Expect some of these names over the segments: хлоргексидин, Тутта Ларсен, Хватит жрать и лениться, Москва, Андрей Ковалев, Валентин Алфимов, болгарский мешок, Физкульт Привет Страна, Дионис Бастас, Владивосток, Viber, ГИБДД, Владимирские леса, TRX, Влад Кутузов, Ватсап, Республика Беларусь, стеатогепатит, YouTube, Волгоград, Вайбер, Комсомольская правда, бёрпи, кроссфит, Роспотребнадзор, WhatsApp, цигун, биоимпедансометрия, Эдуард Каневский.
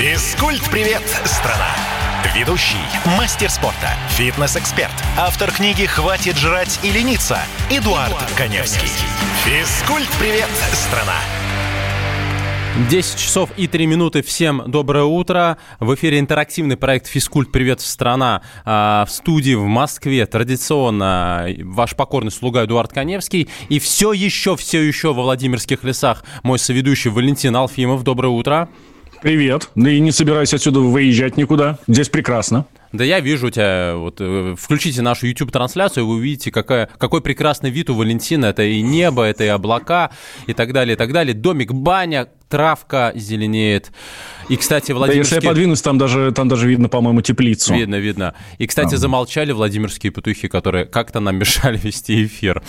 Физкульт Привет Страна. Ведущий, мастер спорта, фитнес-эксперт, автор книги «Хватит жрать и лениться» Эдуард Каневский. Физкульт Привет Страна. 10 часов и 3 минуты. Всем доброе утро. В эфире интерактивный проект «Физкульт. Привет, страна». В студии в Москве традиционно ваш покорный слуга Эдуард Каневский. И все еще во Владимирских лесах мой соведущий Валентин Алфимов. Доброе утро. Привет. Да и не собираюсь отсюда выезжать никуда. Здесь прекрасно. Да я вижу тебя. Вот, включите нашу YouTube-трансляцию, и вы увидите, какой прекрасный вид у Валентина. Это и небо, это и облака, и так далее, и так далее. Домик, баня, травка зеленеет. И, кстати, владимирские... Да, если я подвинусь, там даже видно, по-моему, теплицу. Видно. И, кстати, замолчали владимирские петухи, которые как-то нам мешали вести эфир.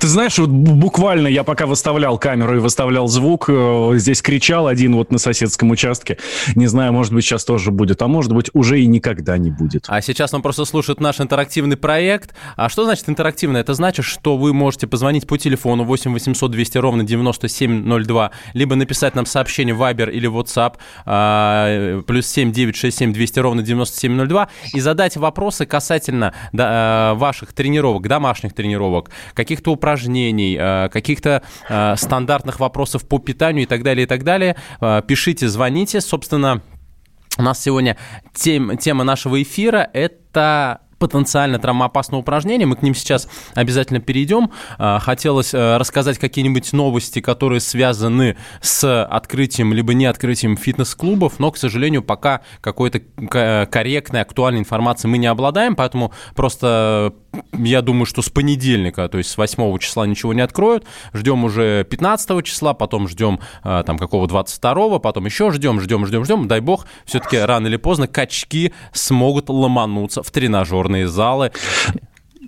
Ты знаешь, вот буквально я пока выставлял камеру и выставлял звук, здесь кричал один вот на соседском участке. Не знаю, может быть, сейчас тоже будет, а может быть, уже и никогда не будет. А сейчас он просто слушает наш интерактивный проект. А что значит интерактивный? Это значит, что вы можете позвонить по телефону 8 800 200 ровно 9702, либо написать нам сообщение Вайбер или Ватсап плюс 7 967 200 ровно 9702, и задать вопросы касательно ваших тренировок, домашних тренировок, каких-то упражнений, каких-то стандартных вопросов по питанию и так далее, и так далее. Пишите, звоните. Собственно, у нас сегодня тема нашего эфира – это потенциально травмоопасное упражнение. Мы к ним сейчас обязательно перейдем. Хотелось рассказать какие-нибудь новости, которые связаны с открытием либо не открытием фитнес-клубов, но, к сожалению, пока какой-то корректной, актуальной информации мы не обладаем, поэтому просто я думаю, что с понедельника, то есть с 8 числа ничего не откроют. Ждем уже 15 числа, потом ждем там какого 22-го, потом еще ждем. Дай бог, все-таки рано или поздно качки смогут ломануться в тренажерный залы.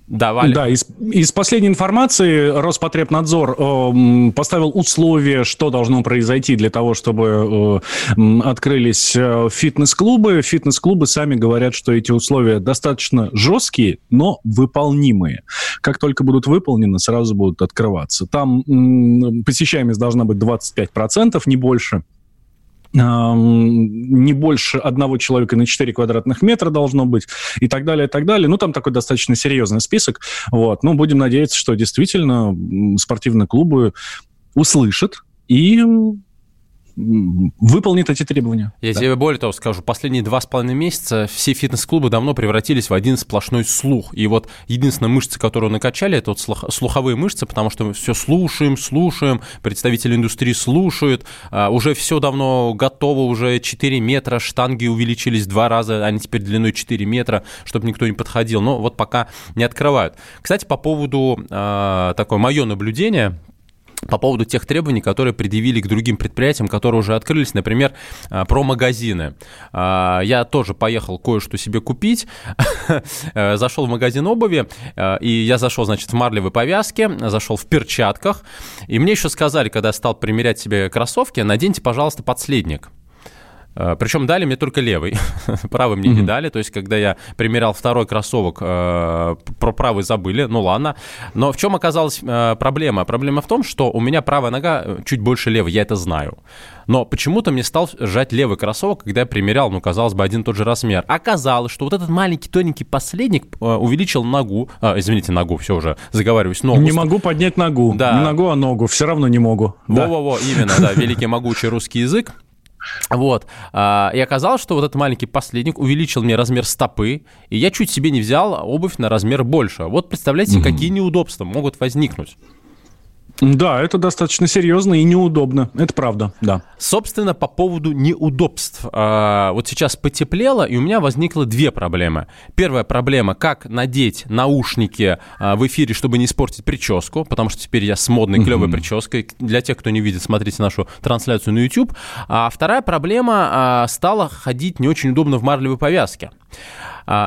Давали. Да, из последней информации Роспотребнадзор поставил условия, что должно произойти для того, чтобы открылись фитнес-клубы. Фитнес-клубы сами говорят, что эти условия достаточно жесткие, но выполнимые. Как только будут выполнены, сразу будут открываться. Там посещаемость должна быть 25%, не больше. Не больше одного человека на 4 квадратных метра должно быть, и так далее, и так далее. Ну, там такой достаточно серьезный список. Вот. Ну, будем надеяться, что действительно спортивные клубы услышат и выполнит эти требования. Я тебе более того скажу, последние 2,5 месяца все фитнес-клубы давно превратились в один сплошной слух. И вот единственная мышца, которую накачали, это вот слуховые мышцы, потому что мы все слушаем, представители индустрии слушают, уже все давно готово, уже 4 метра, штанги увеличились 2 раза, они теперь длиной 4 метра, чтобы никто не подходил, но вот пока не открывают. Кстати, по поводу, такое мое наблюдение, по поводу тех требований, которые предъявили к другим предприятиям, которые уже открылись, например, про магазины. Я тоже поехал кое-что себе купить, зашел в магазин обуви, и я зашел, значит, в марлевой повязке, зашел в перчатках, и мне еще сказали, когда я стал примерять себе кроссовки: наденьте, пожалуйста, подследник. Причем дали мне только левый, правый мне не дали, то есть когда я примерял второй кроссовок, про правый забыли, ну ладно. Но в чем оказалась проблема? Проблема в том, что у меня правая нога чуть больше левой, я это знаю. Но почему-то мне стал жать левый кроссовок, когда я примерял, ну, казалось бы, один и тот же размер. Оказалось, что вот этот маленький тоненький последник увеличил ногу, ногу. Не могу поднять ногу, да. Не ногу, а ногу, все равно не могу. Во-во-во, да. Именно, да, великий могучий русский язык. Вот, и оказалось, что вот этот маленький последник увеличил мне размер стопы, и я чуть себе не взял обувь на размер больше. Вот представляете, какие неудобства могут возникнуть. Да, это достаточно серьезно и неудобно, это правда, да. Собственно, по поводу неудобств. Вот сейчас потеплело, и у меня возникло 2 проблемы. Первая проблема – как надеть наушники в эфире, чтобы не испортить прическу, потому что теперь я с модной клевой прической. Для тех, кто не видит, смотрите нашу трансляцию на YouTube. А вторая проблема – стала ходить не очень удобно в марлевой повязке.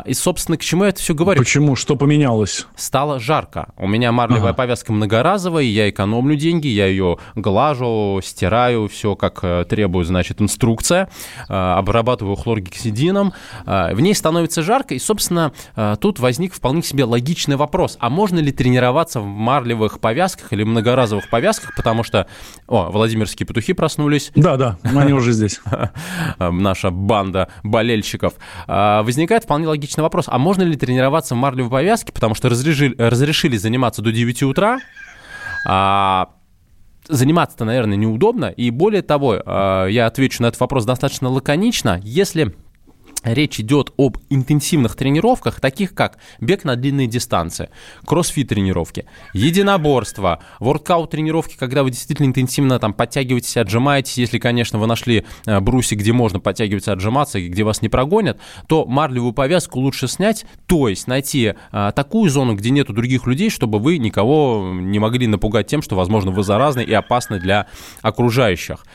И, собственно, к чему я это все говорю? Почему? Что поменялось? Стало жарко. У меня марлевая повязка многоразовая, я экономлю деньги, я ее глажу, стираю, все как требует, значит, инструкция, обрабатываю хлоргексидином. В ней становится жарко, и, собственно, тут возник вполне себе логичный вопрос. А можно ли тренироваться в марлевых повязках или многоразовых повязках? Потому что... О, владимирские петухи проснулись. Да-да, они уже здесь. Наша банда болельщиков. Возникает вполне логичный вопрос. А можно ли тренироваться в марлевой повязке? Потому что разрешили заниматься до 9 утра. Заниматься-то, наверное, неудобно. И более того, я отвечу на этот вопрос достаточно лаконично. Если... Речь идет об интенсивных тренировках, таких как бег на длинные дистанции, кроссфит-тренировки, единоборства, воркаут-тренировки, когда вы действительно интенсивно там подтягиваетесь, отжимаетесь. Если, конечно, вы нашли брусик, где можно подтягиваться, отжиматься, и где вас не прогонят, то марлевую повязку лучше снять, то есть найти такую зону, где нету других людей, чтобы вы никого не могли напугать тем, что, возможно, вы заразны и опасны для окружающих.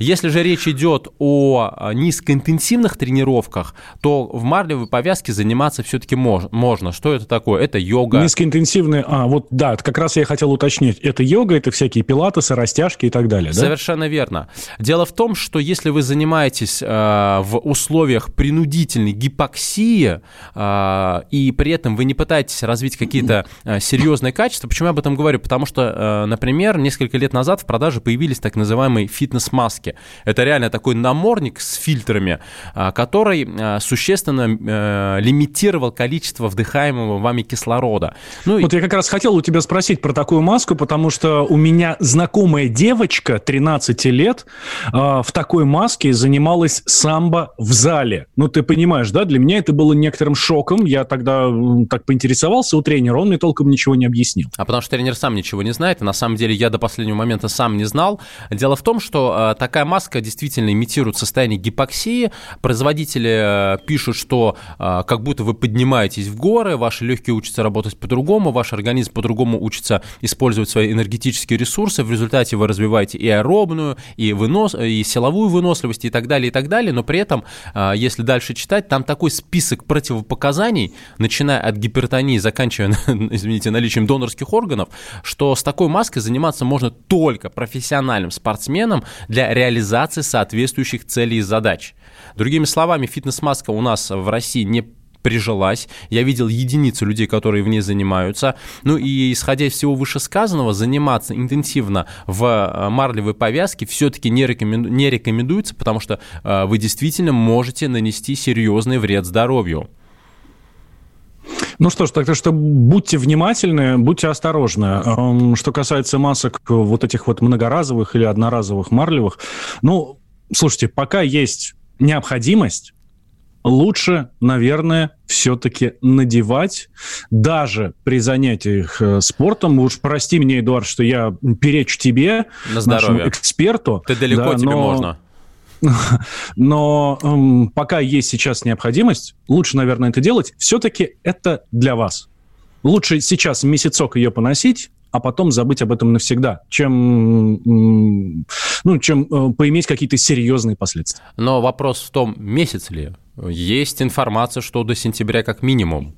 Если же речь идет о низкоинтенсивных тренировках, то в марлевой повязке заниматься все-таки можно. Что это такое? Это йога. Низкоинтенсивные, вот да, как раз я хотел уточнить. Это йога, это всякие пилатесы, растяжки и так далее, да? Совершенно верно. Дело в том, что если вы занимаетесь в условиях принудительной гипоксии, и при этом вы не пытаетесь развить какие-то серьезные качества, почему я об этом говорю? Потому что, например, несколько лет назад в продаже появились так называемые фитнес-маски. Это реально такой намордник с фильтрами, который существенно лимитировал количество вдыхаемого вами кислорода. Ну, вот я как раз хотел у тебя спросить про такую маску, потому что у меня знакомая девочка 13 лет в такой маске занималась самбо в зале. Ну, ты понимаешь, да? Для меня это было некоторым шоком. Я тогда так поинтересовался у тренера, он мне толком ничего не объяснил. А потому что тренер сам ничего не знает, и на самом деле я до последнего момента сам не знал. Дело в том, что такая маска действительно имитирует состояние гипоксии. Производители пишут, что как будто вы поднимаетесь в горы, ваши легкие учатся работать по-другому, ваш организм по-другому учится использовать свои энергетические ресурсы, в результате вы развиваете и аэробную, и силовую выносливость, и так далее, но при этом, если дальше читать, там такой список противопоказаний, начиная от гипертонии, заканчивая, извините, наличием донорских органов, что с такой маской заниматься можно только профессиональным спортсменам для реализации соответствующих целей и задач. Другими словами, фитнес-маска у нас в России не прижилась. Я видел единицу людей, которые в ней занимаются. Ну и, исходя из всего вышесказанного, заниматься интенсивно в марлевой повязке все-таки не рекомендуется, потому что вы действительно можете нанести серьезный вред здоровью. Ну что ж, так что будьте внимательны, будьте осторожны. Что касается масок вот этих вот многоразовых или одноразовых марлевых, ну, слушайте, пока есть необходимость, лучше, наверное, все-таки надевать даже при занятиях спортом. Уж прости меня, Эдуард, что я перечу тебе, на нашему эксперту. Ты далеко, да, тебе можно. Но пока есть сейчас необходимость, лучше, наверное, это делать. Все-таки это для вас. Лучше сейчас месяцок ее поносить, а потом забыть об этом навсегда, чем поиметь какие-то серьезные последствия. Но вопрос в том, месяц ли. Есть информация, что до сентября как минимум.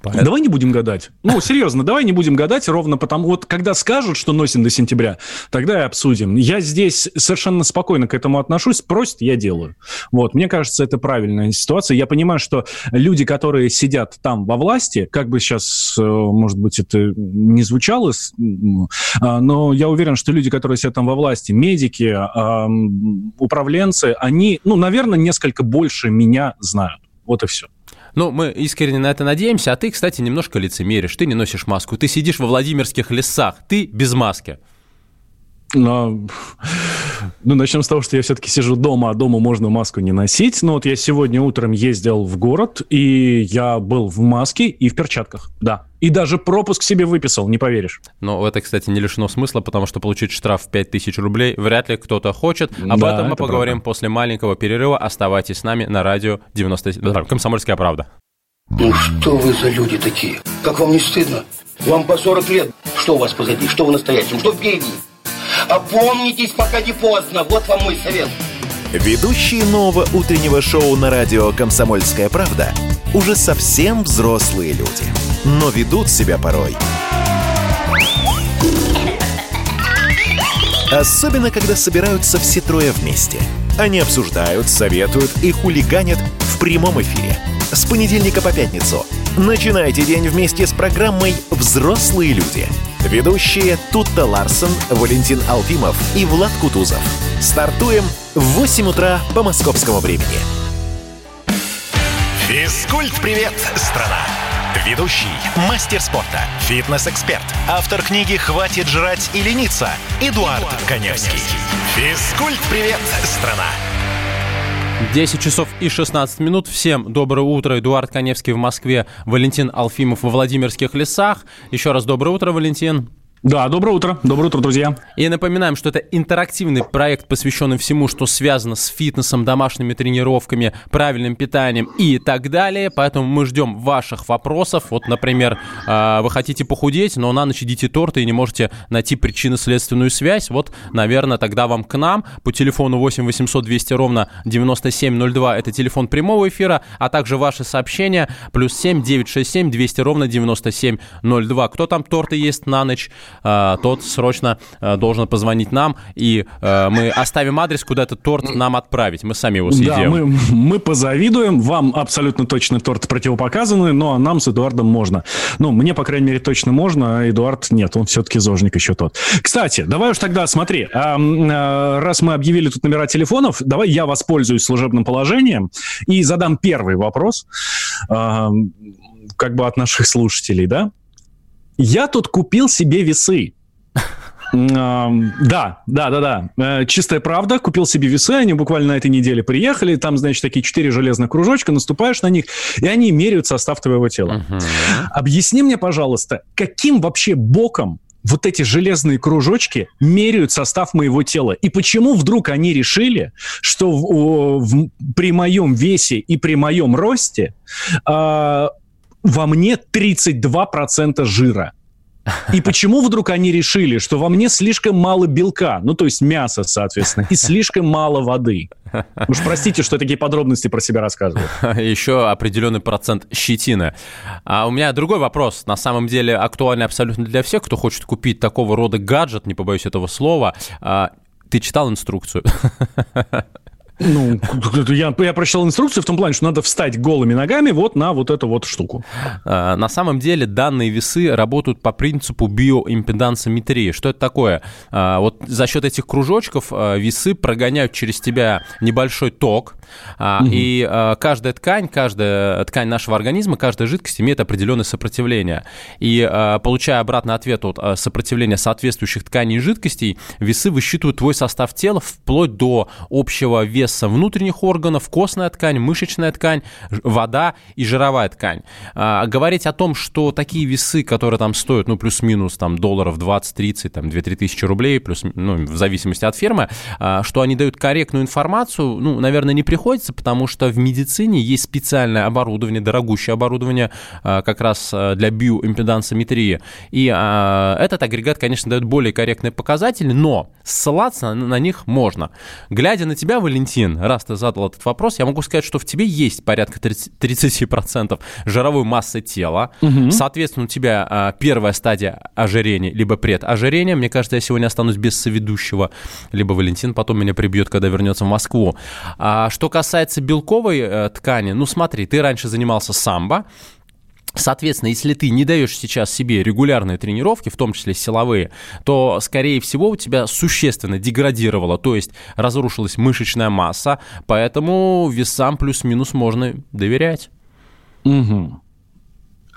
Понятно. Давай не будем гадать. Ну, серьезно, давай не будем гадать ровно потому... Вот когда скажут, что носим до сентября, тогда и обсудим. Я здесь совершенно спокойно к этому отношусь. Просят, я делаю. Вот, мне кажется, это правильная ситуация. Я понимаю, что люди, которые сидят там во власти, как бы сейчас, может быть, это не звучало, но я уверен, что люди, которые сидят там во власти, медики, управленцы, они, наверное, несколько больше меня знают. Вот и все. Ну, мы искренне на это надеемся, а ты, кстати, немножко лицемеришь, ты не носишь маску, ты сидишь во Владимирских лесах, ты без маски. Начнем с того, что я все-таки сижу дома, а дома можно маску не носить. Но вот я сегодня утром ездил в город, и я был в маске и в перчатках, да. И даже пропуск себе выписал, не поверишь. Но это, кстати, не лишено смысла, потому что получить штраф в 5000 рублей вряд ли кто-то хочет. Об этом мы поговорим правда. После маленького перерыва. Оставайтесь с нами на радио «Комсомольская правда». Ну что вы за люди такие? Как вам не стыдно? Вам по 40 лет. Что у вас позади? Что вы настоящим? Что беги? Опомнитесь, пока не поздно. Вот вам мой совет. Ведущие нового утреннего шоу на радио «Комсомольская правда» уже совсем взрослые люди, но ведут себя порой. Особенно, когда собираются все трое вместе. Они обсуждают, советуют и хулиганят в прямом эфире. С понедельника по пятницу. Начинайте день вместе с программой «Взрослые люди». Ведущие Тутта Ларсен, Валентин Алфимов и Влад Кутузов. Стартуем в 8 утра по московскому времени. Физкульт Привет, страна! Ведущий, мастер спорта, фитнес-эксперт, автор книги «Хватит жрать и лениться» Эдуард Каневский. Физкульт Привет, страна! 10 часов и 16 минут. Всем доброе утро. Эдуард Каневский в Москве, Валентин Алфимов во Владимирских лесах. Еще раз доброе утро, Валентин. Да, доброе утро, друзья. И напоминаем, что это интерактивный проект, посвященный всему, что связано с фитнесом, домашними тренировками, правильным питанием и так далее. Поэтому мы ждем ваших вопросов. Вот, например, вы хотите похудеть, но на ночь едите торты и не можете найти причинно-следственную связь. Вот, наверное, тогда вам к нам. По телефону 8 800 200 ровно 9702. Это телефон прямого эфира, а также ваши сообщения. Плюс 7 967 200 ровно 9702. Кто там торты ест на ночь? Тот срочно должен позвонить нам, и мы оставим адрес, куда этот торт нам отправить. Мы сами его съедим. Да, мы позавидуем. Вам абсолютно точно торт противопоказаны, но нам с Эдуардом можно. Ну, мне, по крайней мере, точно можно, а Эдуард нет, он все-таки зожник еще тот. Кстати, давай уж тогда, смотри, раз мы объявили тут номера телефонов, давай я воспользуюсь служебным положением и задам первый вопрос, как бы от наших слушателей, да? Я тут купил себе весы. Да. Чистая правда. Купил себе весы. Они буквально на этой неделе приехали. Там, значит, такие 4 железных кружочка. Наступаешь на них, и они меряют состав твоего тела. Объясни мне, пожалуйста, каким вообще боком вот эти железные кружочки меряют состав моего тела? И почему вдруг они решили, что при моем весе и при моем росте... во мне 32% жира. И почему вдруг они решили, что во мне слишком мало белка, ну, то есть мяса, соответственно, и слишком мало воды? Уж простите, что такие подробности про себя рассказываю. Еще определенный процент щетины. А у меня другой вопрос, на самом деле актуальный абсолютно для всех, кто хочет купить такого рода гаджет, не побоюсь этого слова. Ты читал инструкцию? Ну, я прочитал инструкцию в том плане, что надо встать голыми ногами вот на вот эту вот штуку. На самом деле данные весы работают по принципу биоимпедансометрии. Что это такое? Вот за счет этих кружочков весы прогоняют через тебя небольшой ток, и каждая ткань нашего организма, каждая жидкость имеет определенное сопротивление. И получая обратный ответ от сопротивления соответствующих тканей и жидкостей, весы высчитывают твой состав тела вплоть до общего веса внутренних органов, костная ткань, мышечная ткань, вода и жировая ткань. Говорить о том, что такие весы, которые там стоят, ну, плюс-минус, там, долларов 20-30, там, 2-3 тысячи рублей, плюс, ну, в зависимости от фирмы, что они дают корректную информацию, ну, наверное, не приходится, потому что в медицине есть специальное оборудование, дорогущее оборудование, как раз для биоимпедансометрии. И этот агрегат, конечно, дает более корректные показатели, но ссылаться на них можно. Глядя на тебя, Валентин, раз ты задал этот вопрос, я могу сказать, что в тебе есть порядка 30% жировой массы тела. Соответственно, у тебя первая стадия ожирения, либо предожирения. Мне кажется, я сегодня останусь без соведущего, либо Валентин потом меня прибьет, когда вернется в Москву. Что касается белковой ткани, ну смотри, ты раньше занимался самбо. Соответственно, если ты не даешь сейчас себе регулярные тренировки, в том числе силовые, то, скорее всего, у тебя существенно деградировало, то есть разрушилась мышечная масса, поэтому весам плюс-минус можно доверять. Угу.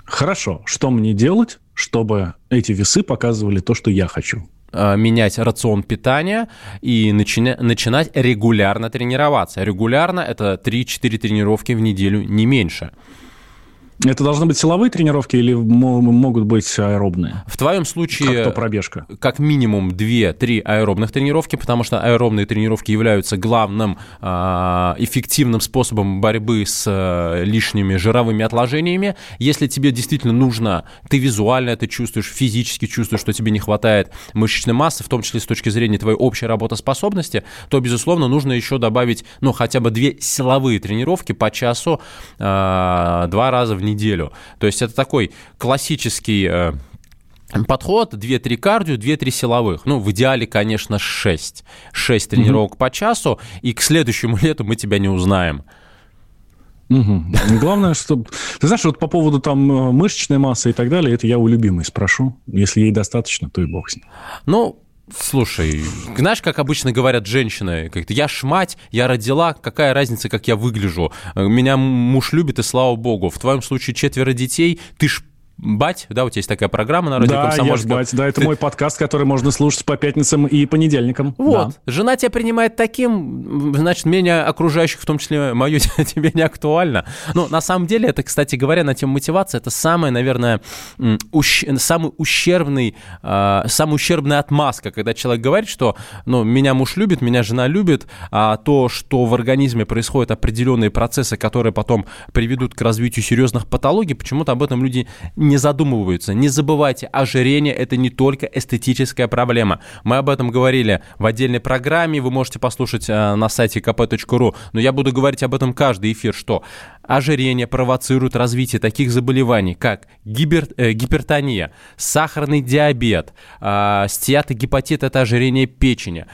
Хорошо. Что мне делать, чтобы эти весы показывали то, что я хочу? Менять рацион питания и начинать регулярно тренироваться. Регулярно – это 3-4 тренировки в неделю, не меньше. Это должны быть силовые тренировки или могут быть аэробные? В твоем случае... Как-то пробежка. Как минимум 2-3 аэробных тренировки, потому что аэробные тренировки являются главным эффективным способом борьбы с лишними жировыми отложениями. Если тебе действительно нужно, ты визуально это чувствуешь, физически чувствуешь, что тебе не хватает мышечной массы, в том числе с точки зрения твоей общей работоспособности, то, безусловно, нужно еще добавить, ну, хотя бы 2 силовые тренировки по часу 2 раза в неделю. То есть это такой классический подход, 2-3 кардио, 2-3 силовых. Ну, в идеале, конечно, 6. 6 тренировок по часу, и к следующему лету мы тебя не узнаем. Главное, что... Ты знаешь, вот по поводу там мышечной массы и так далее, это я у любимой спрошу. Если ей достаточно, то и бог с ним. Ну... Слушай, знаешь, как обычно говорят женщины, как-то я ж мать, я родила, какая разница, как я выгляжу? Меня муж любит, и слава богу. В твоем случае 4 детей, ты ж бать, да, у тебя есть такая программа на радио Комсомольская. Да, я ж бать, да, это мой подкаст, который можно слушать по пятницам и понедельникам. Вот, да. Жена тебя принимает таким, значит, мнение окружающих, в том числе мое, тебе не актуально. Но на самом деле, это, кстати говоря, на тему мотивации, это самая, наверное, самая ущербная отмазка, когда человек говорит, что, ну, меня муж любит, меня жена любит, а то, что в организме происходят определенные процессы, которые потом приведут к развитию серьезных патологий, почему-то об этом люди не задумываются. Не забывайте, ожирение – это не только эстетическая проблема. Мы об этом говорили в отдельной программе, вы можете послушать на сайте kp.ru, но я буду говорить об этом каждый эфир, что ожирение провоцирует развитие таких заболеваний, как гипертония, сахарный диабет, стеатогепатит – это ожирение печени,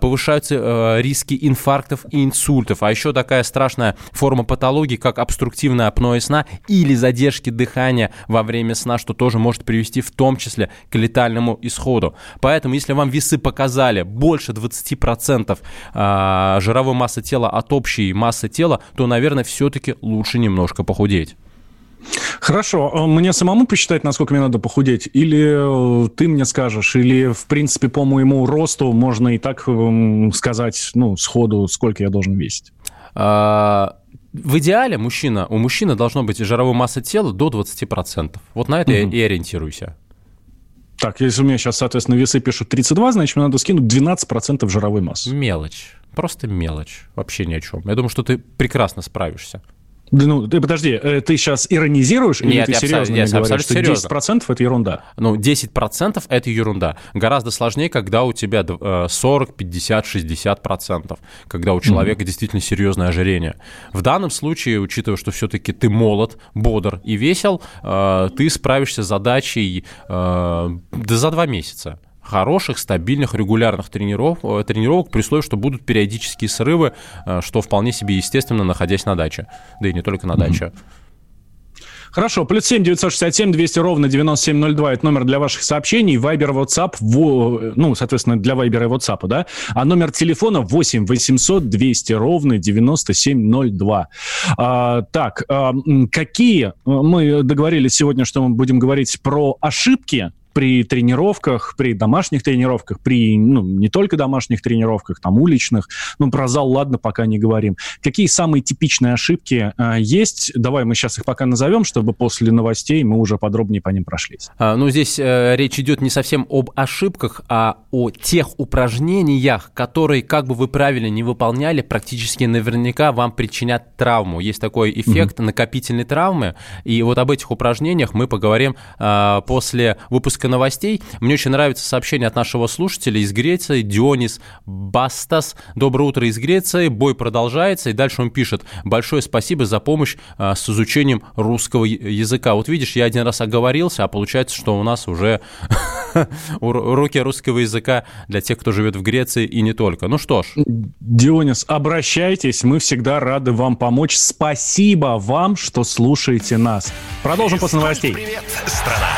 повышаются риски инфарктов и инсультов, а еще такая страшная форма патологии, как обструктивное апноэ сна или задержки дыхания во время сна, что тоже может привести в том числе к летальному исходу. Поэтому, если вам весы показали больше 20% жировой массы тела от общей массы тела, то, наверное, все-таки лучше немножко похудеть. Хорошо. Мне самому посчитать, насколько мне надо похудеть? Или ты мне скажешь? Или, в принципе, по моему росту можно и так сказать, ну, сходу, сколько я должен весить? В идеале у мужчины должно быть жировой массы тела до 20%. Вот на это я и ориентируюсь. Так, если у меня сейчас, соответственно, весы пишут 32, значит, мне надо скинуть 12% жировой массы. Мелочь. Просто мелочь. Вообще ни о чем. Я думаю, что ты прекрасно справишься. Да, ну, ты подожди, ты сейчас иронизируешь? Нет, или ты серьезно мне говоришь, что 10% это ерунда? Ну, 10% это ерунда. Гораздо сложнее, когда у тебя 40, 50, 60%, когда у человека действительно серьезное ожирение. В данном случае, учитывая, что все-таки ты молод, бодр и весел, ты справишься с задачей за 2 месяца. Хороших, стабильных, регулярных тренировок при условии, что будут периодические срывы, что вполне себе естественно, находясь на даче. Да и не только на даче. Хорошо. +7 967 200 ровно 9702. Это номер для ваших сообщений. Вайбер, Ватсап, ну, соответственно, для Вайбера и Ватсапа, да? А номер телефона 8 800 200 ровно 9702. Так, какие... Мы договорились сегодня, что мы будем говорить про ошибки при тренировках, при домашних тренировках, при, ну, не только домашних тренировках, там, уличных. Ну, про зал, ладно, пока не говорим. Какие самые типичные ошибки есть? Давай мы сейчас их пока назовем, чтобы после новостей мы уже подробнее по ним прошлись. Ну, здесь речь идет не совсем об ошибках, а о тех упражнениях, которые, как бы вы правильно не выполняли, практически наверняка вам причинят травму. Есть такой эффект накопительной травмы. И вот об этих упражнениях мы поговорим после выпуска новостей. Мне очень нравится сообщение от нашего слушателя из Греции, Дионис Бастас. Доброе утро из Греции, бой продолжается, и дальше он пишет: большое спасибо за помощь с изучением русского языка. Вот видишь, я один раз оговорился, а получается, что у нас уже уроки русского языка для тех, кто живет в Греции и не только. Ну что ж. Дионис, обращайтесь, мы всегда рады вам помочь. Спасибо вам, что слушаете нас. Продолжим после новостей. Привет, страна.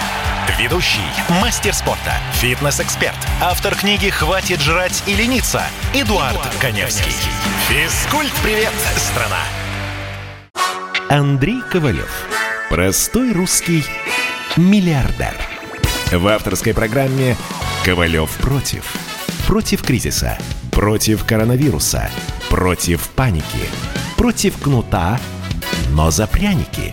Ведущий, мастер спорта, фитнес-эксперт, автор книги «Хватит жрать и лениться» Эдуард Каневский. Физкульт Привет, страна. Андрей Ковалев. Простой русский миллиардер. В авторской программе «Ковалев против». Против кризиса, против коронавируса, против паники, против кнута, но за пряники.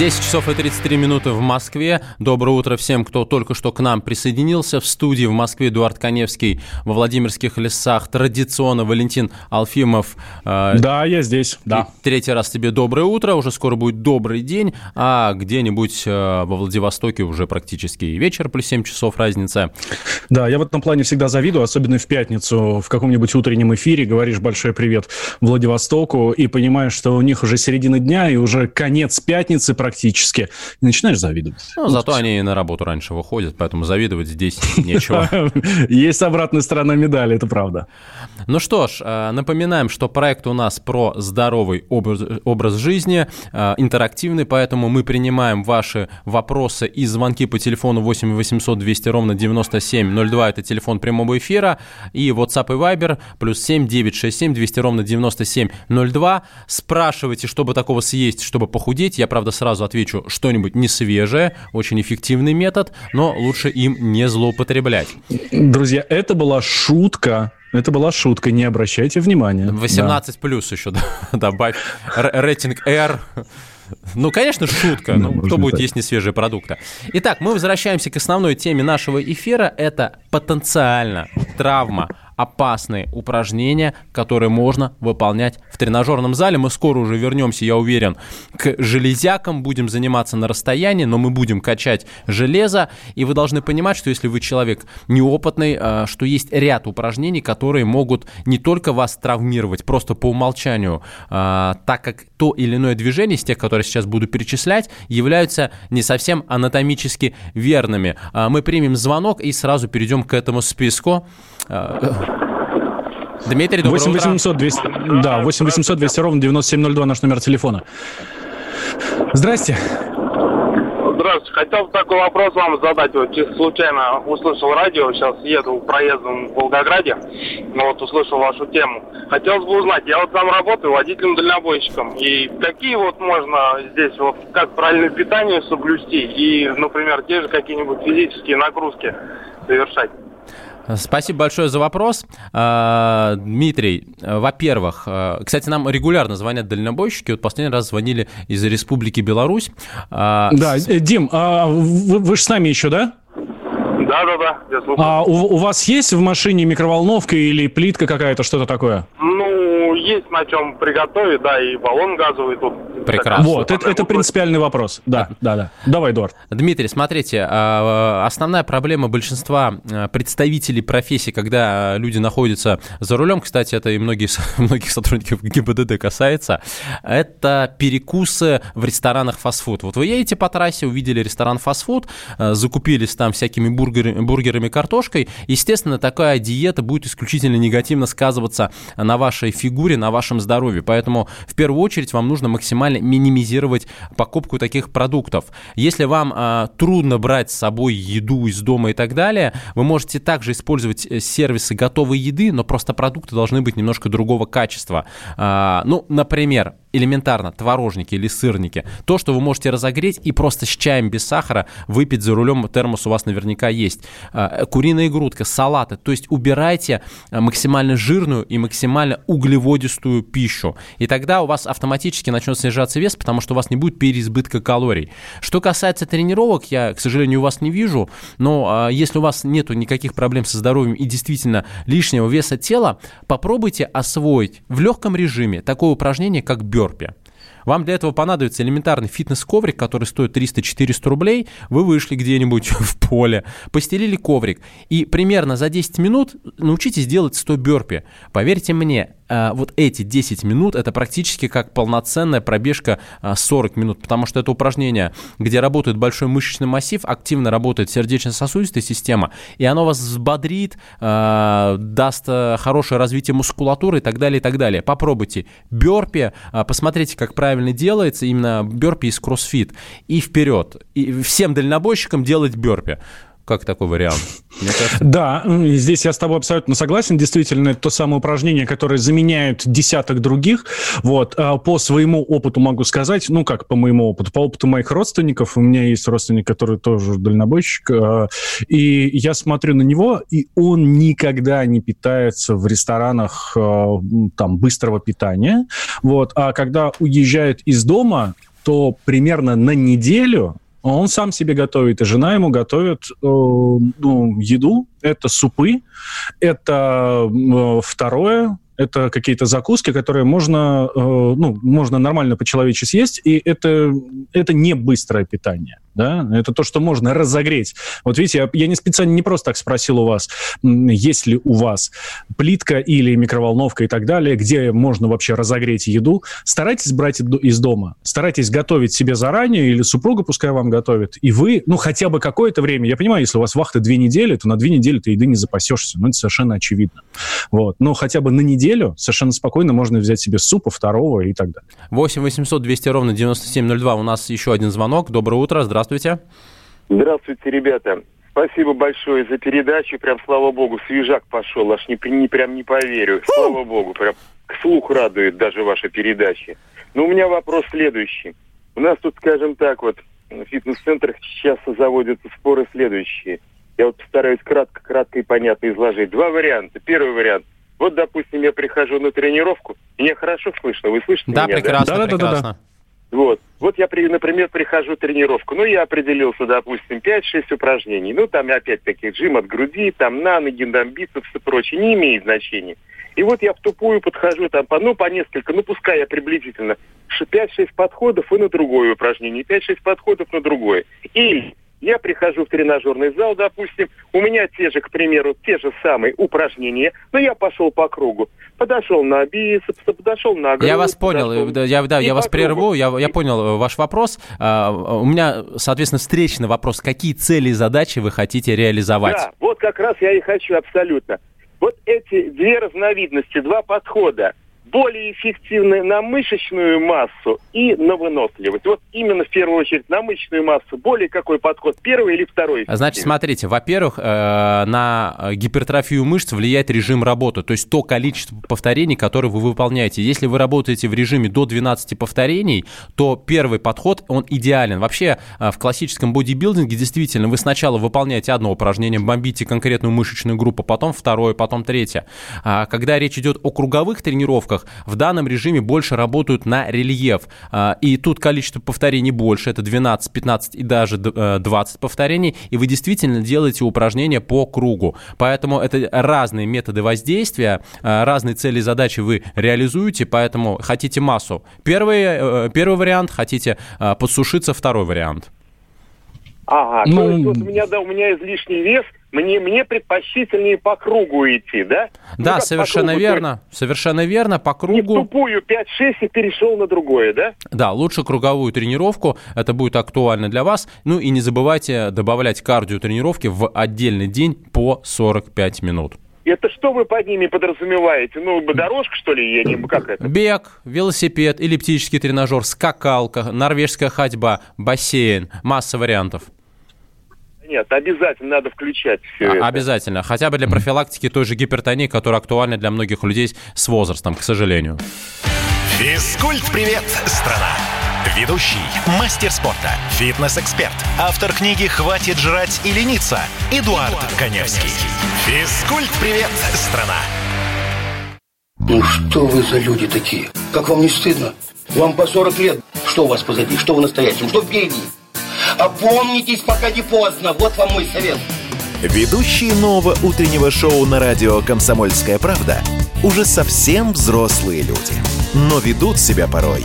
10 часов и 33 минуты в Москве. Доброе утро всем, кто только что к нам присоединился. В студии в Москве Эдуард Каневский, во Владимирских лесах традиционно Валентин Алфимов. Да, я здесь, да. Третий раз тебе доброе утро, уже скоро будет добрый день, а где-нибудь во Владивостоке уже практически вечер, плюс 7 часов разница. Да, я в этом плане всегда завидую, особенно в пятницу в каком-нибудь утреннем эфире говоришь большой привет Владивостоку и понимаешь, что у них уже середина дня и уже конец пятницы, практически. Начинаешь завидовать. Ну, зато они на работу раньше выходят, поэтому завидовать здесь нечего. Есть обратная сторона медали, это правда. Ну что ж, напоминаем, что проект у нас про здоровый образ жизни, интерактивный, поэтому мы принимаем ваши вопросы и звонки по телефону 8 800 200 ровно 9702, это телефон прямого эфира, и WhatsApp и Viber, плюс 7 967 200 ровно 9702. Спрашивайте, чтобы такого съесть, чтобы похудеть. Я, правда, сразу отвечу, что-нибудь несвежее, очень эффективный метод, но лучше им не злоупотреблять. Друзья, это была шутка. Это была шутка, не обращайте внимания. 18 да. Плюс еще добавь, рейтинг R. Ну, конечно, шутка, но кто будет есть несвежие продукты. Итак, мы возвращаемся к основной теме нашего эфира. Это потенциально травма. Опасные упражнения, которые можно выполнять в тренажерном зале. Мы скоро уже вернемся, я уверен, к железякам. Будем заниматься на расстоянии, но мы будем качать железо. И вы должны понимать, что если вы человек неопытный, что есть ряд упражнений, которые могут не только вас травмировать, просто по умолчанию, так как то или иное движение из тех, которые сейчас буду перечислять, являются не совсем анатомически верными. Мы примем звонок и сразу перейдем к этому списку. Дмитрий, доброе утро. 8800 200 ровно 9702 наш номер телефона. Здрасте. Здравствуйте. Хотел такой вопрос вам задать. Вот чисто случайно услышал радио. Сейчас еду проездом в Волгограде. Вот услышал вашу тему. Хотелось бы узнать. Я вот сам работаю водителем-дальнобойщиком. И какие вот можно здесь вот как правильное питание соблюсти и, например, те же какие-нибудь физические нагрузки совершать? Спасибо большое за вопрос, Дмитрий. Во-первых, кстати, нам регулярно звонят дальнобойщики. Вот последний раз звонили из Республики Беларусь. Да, Дим, вы же с нами еще, да? Да, я слушаю. А у вас есть в машине микроволновка или плитка какая-то, что-то такое? Ну, есть на чем приготовить, да, и баллон газовый тут. Прекрасно. Вот, это принципиальный вопрос. Да. Давай, Эдуард. Дмитрий, смотрите, основная проблема большинства представителей профессии, когда люди находятся за рулем, кстати, это и многих сотрудников ГИБДД касается, это перекусы в ресторанах фастфуд. Вот вы едете по трассе, увидели ресторан фастфуд, закупились там всякими бургерами, картошкой. Естественно, такая диета будет исключительно негативно сказываться на вашей фигуре, на вашем здоровье. Поэтому в первую очередь вам нужно максимально минимизировать покупку таких продуктов. Если вам трудно брать с собой еду из дома и так далее, вы можете также использовать сервисы готовой еды, но просто продукты должны быть немножко другого качества. Например, элементарно творожники или сырники. То, что вы можете разогреть и просто с чаем без сахара выпить за рулем, термос у вас наверняка есть. Куриная грудка, салаты. То есть убирайте максимально жирную и максимально углеводистую пищу. И тогда у вас автоматически начнет снижаться вес, потому что у вас не будет переизбытка калорий. Что касается тренировок, я, к сожалению, у вас не вижу, но если у вас нету никаких проблем со здоровьем и действительно лишнего веса тела, попробуйте освоить в легком режиме такое упражнение, как бёрпи. Вам для этого понадобится элементарный фитнес-коврик, который стоит 300-400 рублей. Вы вышли где-нибудь в поле, постелили коврик и примерно за 10 минут научитесь делать 100 бёрпи. Поверьте мне, вот эти 10 минут – это практически как полноценная пробежка 40 минут, потому что это упражнение, где работает большой мышечный массив, активно работает сердечно-сосудистая система, и оно вас взбодрит, даст хорошее развитие мускулатуры и так далее, и так далее. Попробуйте бёрпи, посмотрите, как правильно правильно делается, именно бёрпи из кроссфит. И вперед. И всем дальнобойщикам делать бёрпи. Как такой вариант? Да, здесь я с тобой абсолютно согласен. Действительно, это то самое упражнение, которое заменяет десяток других. Вот. По своему опыту могу сказать, ну как по моему опыту, по опыту моих родственников. У меня есть родственник, который тоже дальнобойщик. И я смотрю на него, и он никогда не питается в ресторанах там, быстрого питания. Вот. А когда уезжает из дома, то примерно на неделю... Он сам себе готовит, и жена ему готовит еду. Это супы, это второе, это какие-то закуски, которые можно нормально по-человечески съесть, и это не быстрое питание. Да? Это то, что можно разогреть. Вот видите, я не специально, не просто так спросил у вас, есть ли у вас плитка или микроволновка и так далее, где можно вообще разогреть еду. Старайтесь брать из дома, старайтесь готовить себе заранее, или супруга пускай вам готовит, и вы, хотя бы какое-то время, я понимаю, если у вас вахта 2 недели, то на 2 недели ты еды не запасешься, это совершенно очевидно. Вот. Но хотя бы на неделю совершенно спокойно можно взять себе супа, второго и так далее. 8 800 200 ровно 9702, у нас еще один звонок. Доброе утро, здравствуйте. Здравствуйте, ребята. Спасибо большое за передачу. Прям, слава богу, свежак пошел. Аж прям не поверю. Слава богу, прям слух радует даже ваша передача. Но у меня вопрос следующий. У нас тут, скажем так, вот в фитнес-центрах часто заводятся споры следующие. Я вот постараюсь кратко и понятно изложить. 2 варианта. Первый вариант. Вот, допустим, я прихожу на тренировку. Меня хорошо слышно. Вы слышите меня? Прекрасно, да? Да. Вот я, например, прихожу в тренировку. Я определился, допустим, 5-6 упражнений. Там опять-таки жим от груди, там на ноги, там бицепс и прочее. Не имеет значения. И вот я втупую подхожу там по несколько, пускай я приблизительно 5-6 подходов и на другое упражнение, 5-6 подходов на другое. Или я прихожу в тренажерный зал, допустим, у меня те же самые упражнения, но я пошел по кругу. Подошел на бицепс, подошел на грудь. Я вас понял, я вас прерву, я понял ваш вопрос. У меня, соответственно, встречный вопрос, какие цели и задачи вы хотите реализовать? Да, вот как раз я и хочу абсолютно. Вот эти 2 разновидности, 2 подхода. Более эффективны на мышечную массу и на выносливость. Вот именно в первую очередь на мышечную массу. Более какой подход? Первый или второй? Значит, смотрите, во-первых, на гипертрофию мышц влияет режим работы, то есть то количество повторений, которые вы выполняете. Если вы работаете в режиме до 12 повторений, то первый подход, он идеален. Вообще, в классическом бодибилдинге действительно вы сначала выполняете одно упражнение, бомбите конкретную мышечную группу, потом второе, потом третье. А когда речь идет о круговых тренировках, в данном режиме больше работают на рельеф. И тут количество повторений больше. Это 12, 15 и даже 20 повторений. И вы действительно делаете упражнения по кругу. Поэтому это разные методы воздействия, разные цели и задачи вы реализуете. Поэтому хотите массу — первый вариант, хотите подсушиться — второй вариант. Ага, то есть вот у меня излишний вес, мне предпочтительнее по кругу идти, да? Да, совершенно верно, по кругу. Не в тупую 5-6 и перешел на другое, да? Да, лучше круговую тренировку, это будет актуально для вас. И не забывайте добавлять кардиотренировки в отдельный день по 45 минут. Это что вы под ними подразумеваете? Дорожка, что ли? Как это? Бег, велосипед, эллиптический тренажер, скакалка, норвежская ходьба, бассейн. Масса вариантов. Нет, обязательно надо включать все это. Обязательно. Хотя бы для профилактики той же гипертонии, которая актуальна для многих людей с возрастом, к сожалению. Физкульт-привет, страна! Ведущий, мастер спорта, фитнес-эксперт, автор книги «Хватит жрать и лениться» Эдуард Каневский. Физкульт-привет, страна! Что вы за люди такие? Как вам не стыдно? Вам по 40 лет. Что у вас позади? Что вы настоящим? Что впереди? Опомнитесь, пока не поздно. Вот вам мой совет. Ведущие нового утреннего шоу на радио «Комсомольская правда» уже совсем взрослые люди, но ведут себя порой.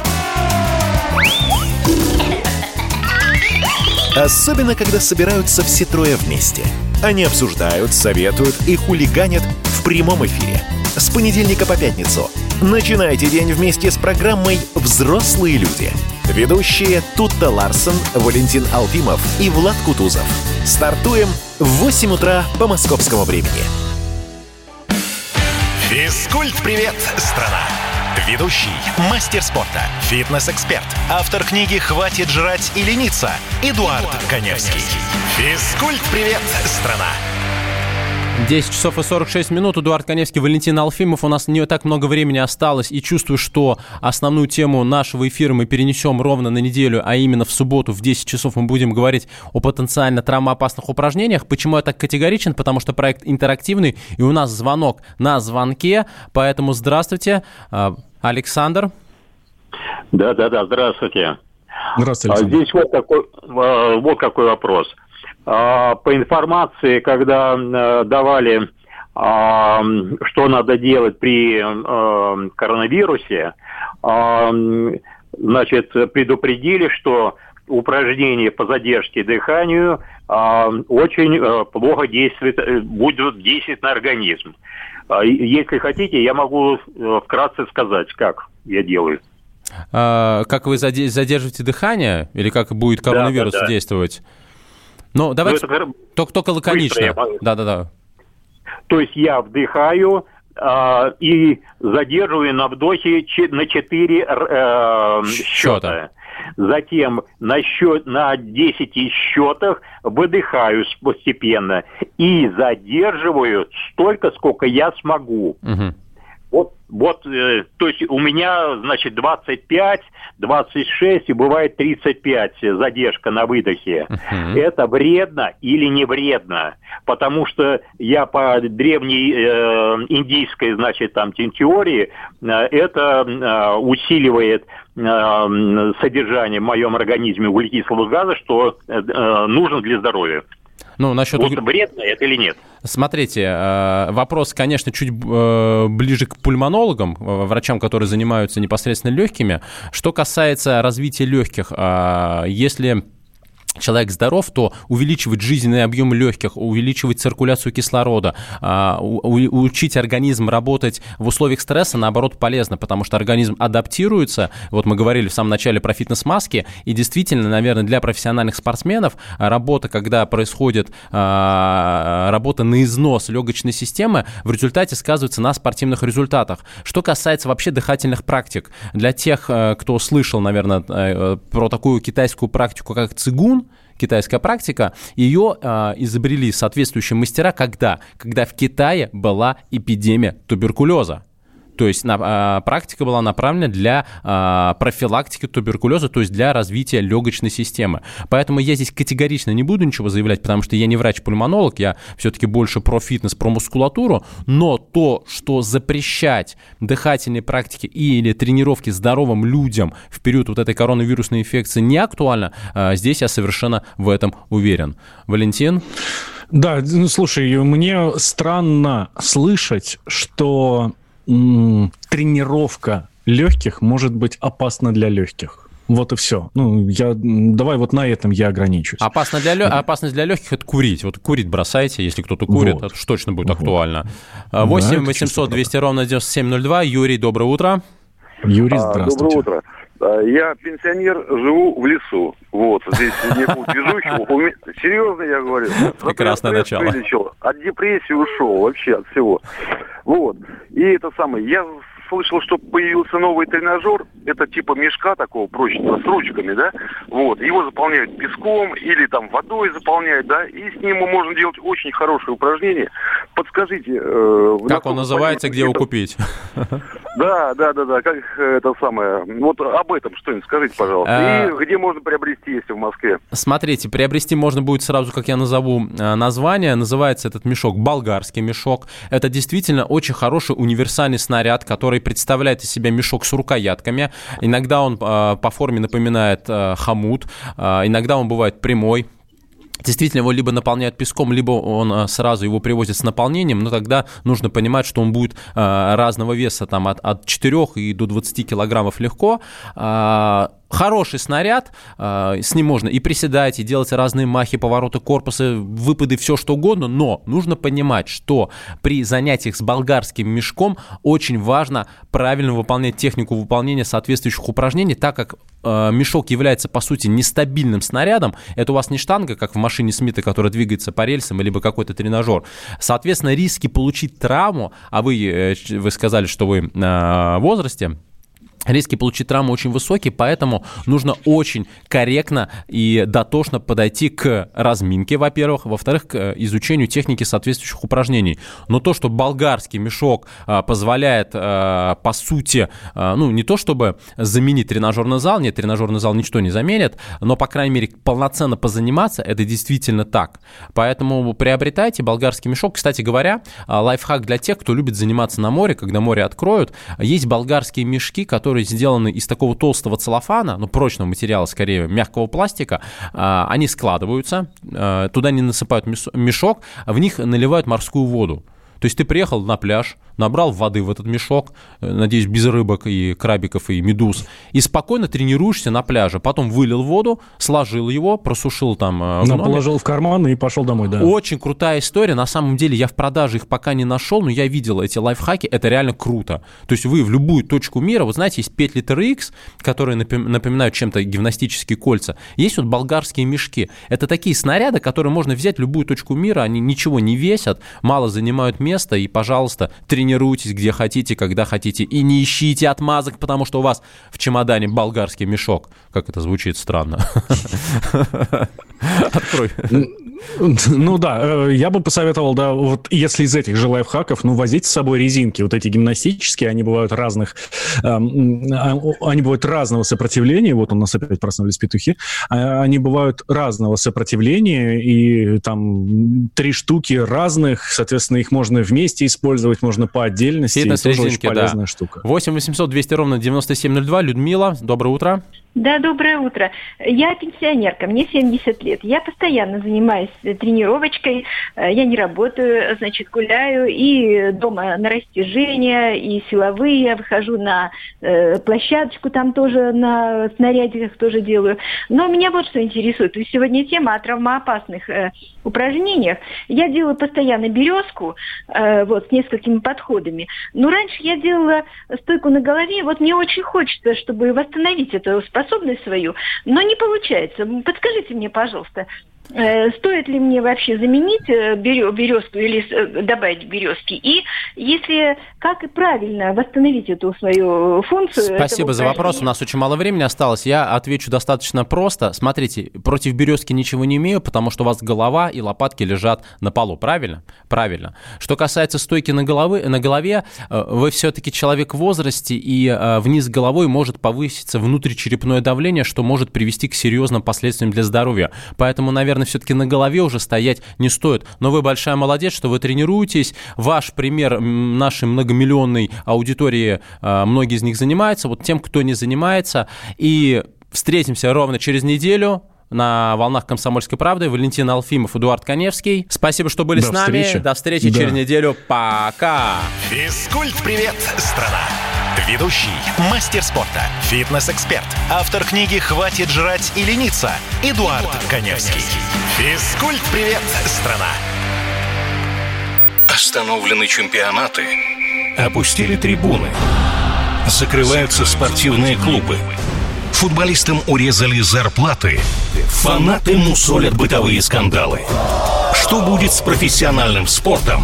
Особенно, когда собираются все трое вместе. Они обсуждают, советуют и хулиганят в прямом эфире. С понедельника по пятницу. Начинайте день вместе с программой «Взрослые люди». Ведущие Тутта Ларсен, Валентин Алфимов и Влад Кутузов. Стартуем в 8 утра по московскому времени. Физкульт-привет, страна! Ведущий, мастер спорта, фитнес-эксперт, автор книги «Хватит жрать и лениться» Эдуард Каневский. Физкульт Привет Страна. 10 часов и 46 минут. Эдуард Каневский, Валентин Алфимов. У нас не так много времени осталось. И чувствую, что основную тему нашего эфира мы перенесем ровно на неделю, а именно в субботу в 10 часов мы будем говорить о потенциально травмоопасных упражнениях. Почему я так категоричен? Потому что проект интерактивный, и у нас звонок на звонке. Поэтому здравствуйте, Александр. Да, здравствуйте. Здравствуйте, Александр. Здесь вот какой вопрос. По информации, когда давали, что надо делать при коронавирусе, значит, предупредили, что упражнения по задержке дыханию очень плохо будет действовать на организм. Если хотите, я могу вкратце сказать, как я делаю. Как вы задерживаете дыхание или как будет коронавирус действовать? Ну, давайте только лаконично. Да. То есть я вдыхаю и задерживаю на вдохе на 4 счета. Затем на 10 счетах выдыхаю постепенно и задерживаю столько, сколько я смогу. Угу. Вот, то есть у меня, значит, 25, 26 и бывает 35 задержка на выдохе. Uh-huh. Это вредно или не вредно? Потому что я по древней индийской, значит, там теории, это усиливает содержание в моем организме углекислого газа, что нужно для здоровья. Ну, насчет... Вот вредно это или нет? Смотрите, вопрос, конечно, чуть ближе к пульмонологам, врачам, которые занимаются непосредственно легкими. Что касается развития легких, если человек здоров, то увеличивать жизненный объем легких, увеличивать циркуляцию кислорода, учить организм работать в условиях стресса, наоборот, полезно, потому что организм адаптируется. Вот мы говорили в самом начале про фитнес-маски, и действительно, наверное, для профессиональных спортсменов работа, когда происходит работа на износ легочной системы, в результате сказывается на спортивных результатах. Что касается вообще дыхательных практик, для тех, кто слышал, наверное, про такую китайскую практику, как цигун, китайская практика, ее изобрели соответствующие мастера, когда в Китае была эпидемия туберкулеза. То есть практика была направлена для профилактики туберкулеза, то есть для развития легочной системы. Поэтому я здесь категорично не буду ничего заявлять, потому что я не врач-пульмонолог, я все-таки больше про фитнес, про мускулатуру, но то, что запрещать дыхательные практики или тренировки здоровым людям в период вот этой коронавирусной инфекции не актуально, здесь я совершенно в этом уверен. Валентин? Да, ну, слушай, мне странно слышать, что... тренировка легких может быть опасна для легких. Вот и все. Ну, давай вот на этом я ограничусь. Опасность для легких – это курить. Вот курить бросайте, если кто-то курит, это уж точно будет актуально. 8 800 200 ровно 9702. Юрий, доброе утро. Юрий, здравствуйте. Доброе утро. Я пенсионер, живу в лесу. Вот, здесь не путь везущего. Серьезно я говорю. Прекрасное начало. Вылечил, от депрессии ушел вообще, от всего. Вот. И это самое. Я слышал, что появился новый тренажер. Это типа мешка такого прочного, с ручками, да? Вот. Его заполняют песком или там водой заполняют, да? И с ним можно делать очень хорошие упражнения. Подскажите... как он называется, где его купить? Да. Как это самое... Вот об этом что-нибудь скажите, пожалуйста. И где можно приобрести, если в Москве? Смотрите, приобрести можно будет сразу, как я назову название. Называется этот мешок болгарский мешок. Это действительно очень хороший универсальный снаряд, который представляет из себя мешок с рукоятками. Иногда он по форме напоминает хомут, иногда он бывает прямой. Действительно, его либо наполняют песком, либо он сразу его привозит с наполнением, но тогда нужно понимать, что он будет разного веса, там, от 4 и до 20 килограммов легко. Хороший снаряд, с ним можно и приседать, и делать разные махи, повороты корпуса, выпады, все что угодно, но нужно понимать, что при занятиях с болгарским мешком очень важно правильно выполнять технику выполнения соответствующих упражнений, так как мешок является, по сути, нестабильным снарядом. Это у вас не штанга, как в машине Смита, которая двигается по рельсам, либо какой-то тренажер. Соответственно, риски получить травму, а вы сказали, что вы в возрасте, риски получить травму очень высокие, поэтому нужно очень корректно и дотошно подойти к разминке, во-первых, во-вторых, к изучению техники соответствующих упражнений. Но то, что болгарский мешок позволяет, по сути, ну, не то чтобы заменить тренажерный зал, нет, тренажерный зал ничто не заменит, но, по крайней мере, полноценно позаниматься, это действительно так. Поэтому приобретайте болгарский мешок. Кстати говоря, лайфхак для тех, кто любит заниматься на море, когда море откроют, есть болгарские мешки, которые сделаны из такого толстого целлофана, ну, прочного материала, скорее, мягкого пластика, они складываются, туда не насыпают мешок, в них наливают морскую воду. То есть ты приехал на пляж, набрал воды в этот мешок, надеюсь, без рыбок и крабиков и медуз, и спокойно тренируешься на пляже. Потом вылил воду, сложил его, просушил там... положил в карман и пошел домой, да. Очень крутая история. На самом деле я в продаже их пока не нашел, но я видел эти лайфхаки. Это реально круто. То есть вы в любую точку мира... Вот знаете, есть петли TRX, которые напоминают чем-то гимнастические кольца. Есть вот болгарские мешки. Это такие снаряды, которые можно взять в любую точку мира. Они ничего не весят, мало занимают места. И, пожалуйста, тренируйтесь где хотите, когда хотите. И не ищите отмазок, потому что у вас в чемодане болгарский мешок. Как это звучит странно. Открой. Ну да, я бы посоветовал, да, вот если из этих же лайфхаков, ну, возите с собой резинки, вот эти гимнастические, они бывают разных, они бывают разного сопротивления, вот у нас опять проснулись петухи, они бывают разного сопротивления, и там 3 штуки разных, соответственно, их можно вместе использовать, можно по отдельности, это тоже очень полезная штука. 8-800-200-97-02, Людмила, доброе утро. Да, доброе утро. Я пенсионерка, мне 70 лет. Я постоянно занимаюсь тренировочкой, я не работаю, значит, гуляю, и дома на растяжение, и силовые, выхожу на площадочку, там тоже на снарядиках тоже делаю. Но меня вот что интересует, сегодня тема о травмоопасных упражнениях. Я делаю постоянно березку, вот, с несколькими подходами. Но раньше я делала стойку на голове, вот мне очень хочется, чтобы восстановить эту способность свою, но не получается. Подскажите мне, пожалуйста, стоит ли мне вообще заменить березку или добавить березки? И если как и правильно восстановить эту свою функцию? Спасибо за вопрос. У нас очень мало времени осталось. Я отвечу достаточно просто. Смотрите, против березки ничего не имею, потому что у вас голова и лопатки лежат на полу. Правильно? Правильно. Что касается стойки на голове, вы все-таки человек в возрасте, и вниз головой может повыситься внутричерепное давление, что может привести к серьезным последствиям для здоровья. Поэтому, наверное, все-таки на голове уже стоять не стоит. Но вы большая молодец, что вы тренируетесь. Ваш пример нашей многомиллионной аудитории, многие из них занимаются. Вот тем, кто не занимается. И встретимся ровно через неделю на волнах «Комсомольской правды». Валентин Алфимов, Эдуард Каневский. Спасибо, что были с нами. До встречи через неделю. Пока! Физкульт-привет, страна! Ведущий, мастер спорта, фитнес-эксперт, автор книги «Хватит жрать и лениться» Эдуард Каневский. Физкульт-привет, страна! Остановлены чемпионаты. Опустили трибуны. Закрываются спортивные клубы. Футболистам урезали зарплаты. Фанаты мусолят бытовые скандалы. Что будет с профессиональным спортом